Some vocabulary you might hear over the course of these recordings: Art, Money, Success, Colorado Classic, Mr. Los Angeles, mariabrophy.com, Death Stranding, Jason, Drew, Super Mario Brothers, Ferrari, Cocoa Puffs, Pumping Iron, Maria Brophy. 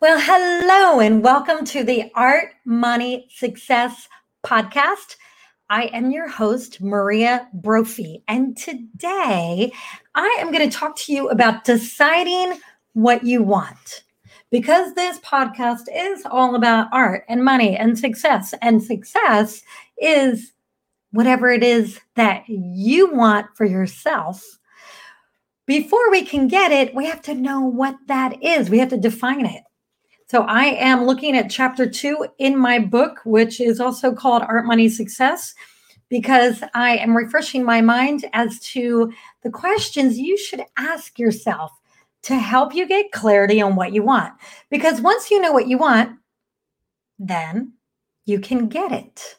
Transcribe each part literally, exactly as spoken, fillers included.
Well, hello and welcome to the Art, Money, Success podcast. I am your host, Maria Brophy, and today I am going to talk to you about deciding what you want, because this podcast is all about art and money and success, and success is whatever it is that you want for yourself. Before we can get it, we have to know what that is. We have to define it. So I am looking at chapter two in my book, which is also called Art, Money, Success, because I am refreshing my mind as to the questions you should ask yourself to help you get clarity on what you want. Because once you know what you want, then you can get it.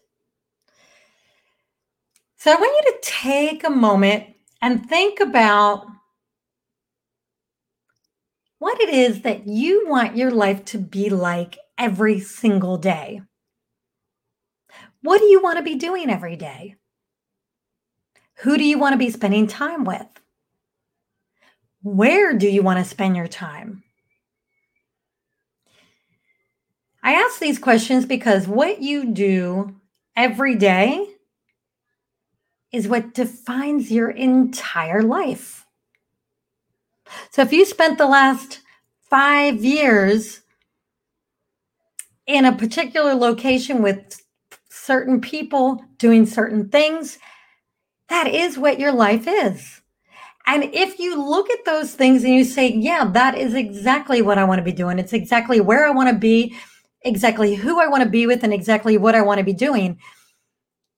So I want you to take a moment and think about what it is that you want your life to be like every single day. What do you want to be doing every day? Who do you want to be spending time with? Where do you want to spend your time? I ask these questions because what you do every day is what defines your entire life. So if you spent the last five years in a particular location with certain people doing certain things, that is what your life is. And if you look at those things and you say, yeah, that is exactly what I want to be doing. It's exactly where I want to be, exactly who I want to be with, and exactly what I want to be doing.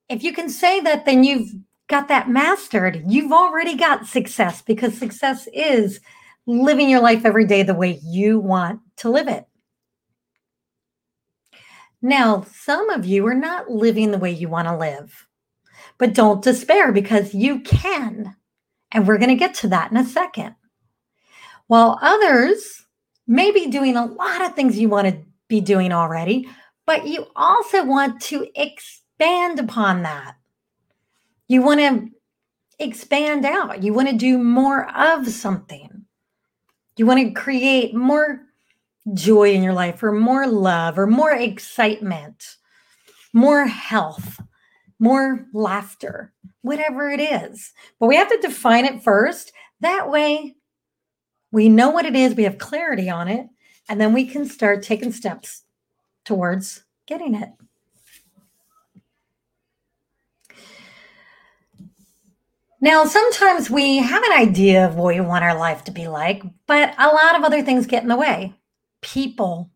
If you can say that, then you've got that mastered. You've already got success, because success is living your life every day the way you want to live it. Now, some of you are not living the way you want to live, but don't despair, because you can. And we're going to get to that in a second. While others may be doing a lot of things you want to be doing already, but you also want to expand upon that. You want to expand out. You want to do more of something. You want to create more joy in your life, or more love, or more excitement, more health, more laughter, whatever it is. But we have to define it first. That way we know what it is. We have clarity on it. And then we can start taking steps towards getting it. Now, sometimes we have an idea of what we want our life to be like, but a lot of other things get in the way. People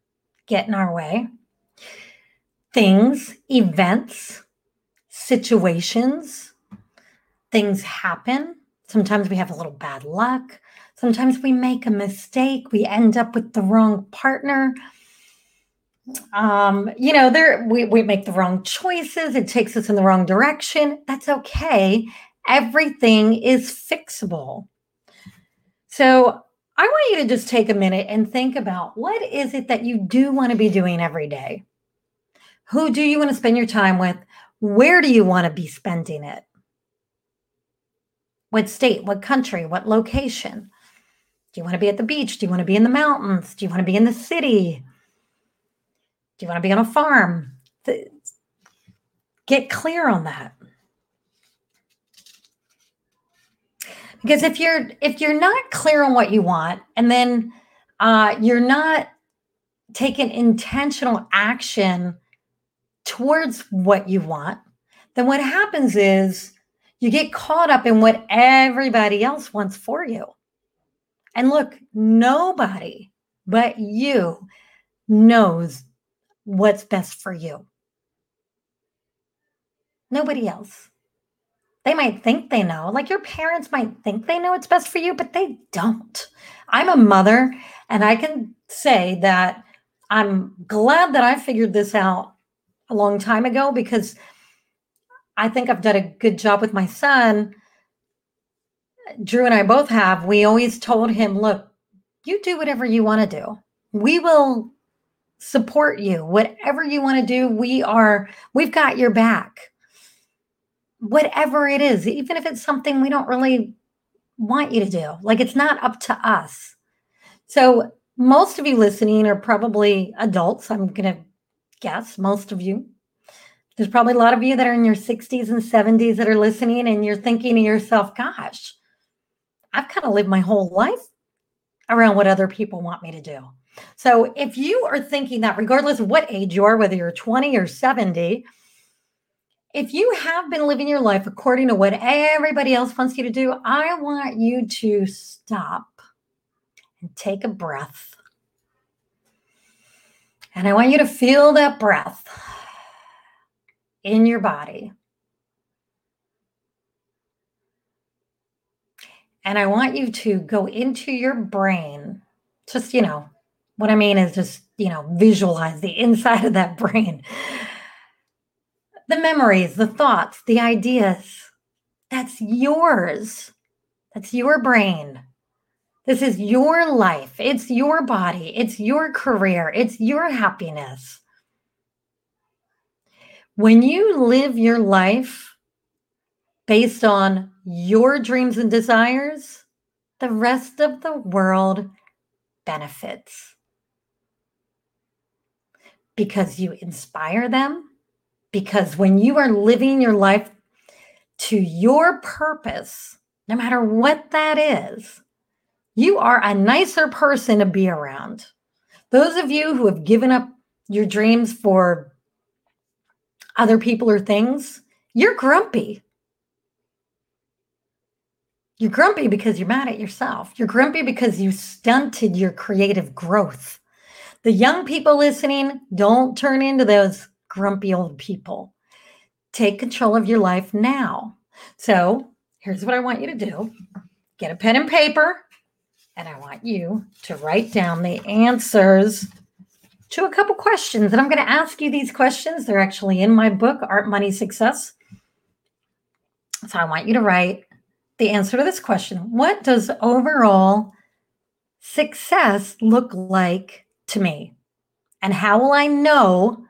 get in our way. Things, events, situations, things happen. Sometimes we have a little bad luck. Sometimes we make a mistake. We end up with the wrong partner. Um, you know, there we, we make the wrong choices. It takes us in the wrong direction. That's okay. Everything is fixable. So I want you to just take a minute and think about, what is it that you do want to be doing every day? Who do you want to spend your time with? Where do you want to be spending it? What state, what country, what location? Do you want to be at the beach? Do you want to be in the mountains? Do you want to be in the city? Do you want to be on a farm? Get clear on that. Because if you're if you're not clear on what you want, and then uh, you're not taking intentional action towards what you want, then what happens is you get caught up in what everybody else wants for you. And look, nobody but you knows what's best for you. Nobody else. They might think they know, like your parents might think they know what's best for you, but they don't. I'm a mother, and I can say that I'm glad that I figured this out a long time ago, because I think I've done a good job with my son. Drew and I both have. We always told him, look, you do whatever you want to do. We will support you. Whatever you want to do, we are, we've got your back. Whatever it is, even if it's something we don't really want you to do, like it's not up to us. So most of you listening are probably adults. I'm going to guess most of you. There's probably a lot of you that are in your sixties and seventies that are listening, and you're thinking to yourself, gosh, I've kind of lived my whole life around what other people want me to do. So if you are thinking that, regardless of what age you are, whether you're twenty or seventy, if you have been living your life according to what everybody else wants you to do, I want you to stop and take a breath. And I want you to feel that breath in your body. And I want you to go into your brain. Just, you know, what I mean is just, you know, visualize the inside of that brain. The memories, the thoughts, the ideas. That's yours. That's your brain. This is your life. It's your body. It's your career. It's your happiness. When you live your life based on your dreams and desires, the rest of the world benefits because you inspire them. Because when you are living your life to your purpose, no matter what that is, you are a nicer person to be around. Those of you who have given up your dreams for other people or things, you're grumpy. You're grumpy because you're mad at yourself. You're grumpy because you stunted your creative growth. The young people listening, don't turn into those grumpy old people. Take control of your life now. So here's what I want you to do. Get a pen and paper, and I want you to write down the answers to a couple questions. And I'm going to ask you these questions. They're actually in my book, Art, Money, Success. So I want you to write the answer to this question. What does overall success look like to me? And how will I know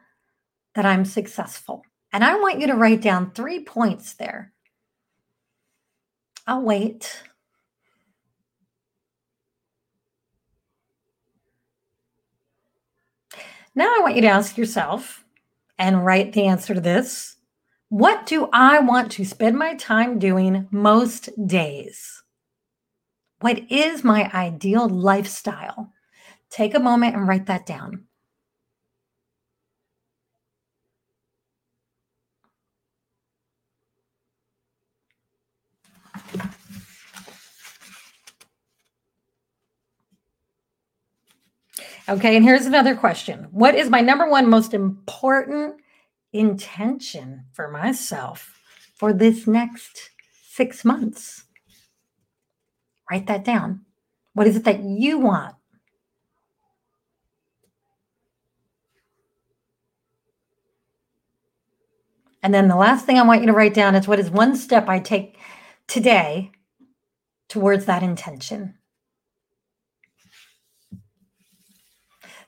that I'm successful? And I want you to write down three points there. I'll wait. Now I want you to ask yourself and write the answer to this. What do I want to spend my time doing most days? What is my ideal lifestyle? Take a moment and write that down. Okay, and here's another question. What is my number one most important intention for myself for this next six months? Write that down. What is it that you want? And then the last thing I want you to write down is what is one step I take today towards that intention.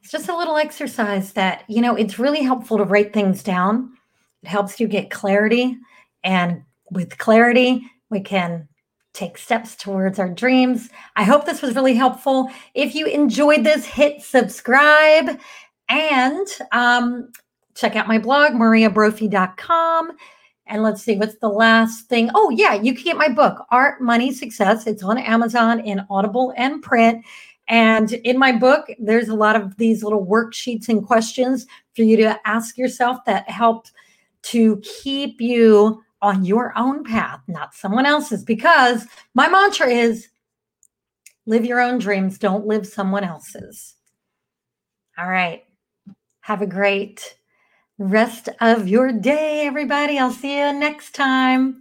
It's just a little exercise that, you know, it's really helpful to write things down. It helps you get clarity. And with clarity, we can take steps towards our dreams. I hope this was really helpful. If you enjoyed this, hit subscribe and um, check out my blog, maria brophy dot com. And let's see, what's the last thing? Oh, yeah, you can get my book, Art, Money, Success. It's on Amazon in Audible and print. And in my book, there's a lot of these little worksheets and questions for you to ask yourself that help to keep you on your own path, not someone else's. Because my mantra is live your own dreams, don't live someone else's. All right. Have a great rest of your day, everybody. I'll see you next time.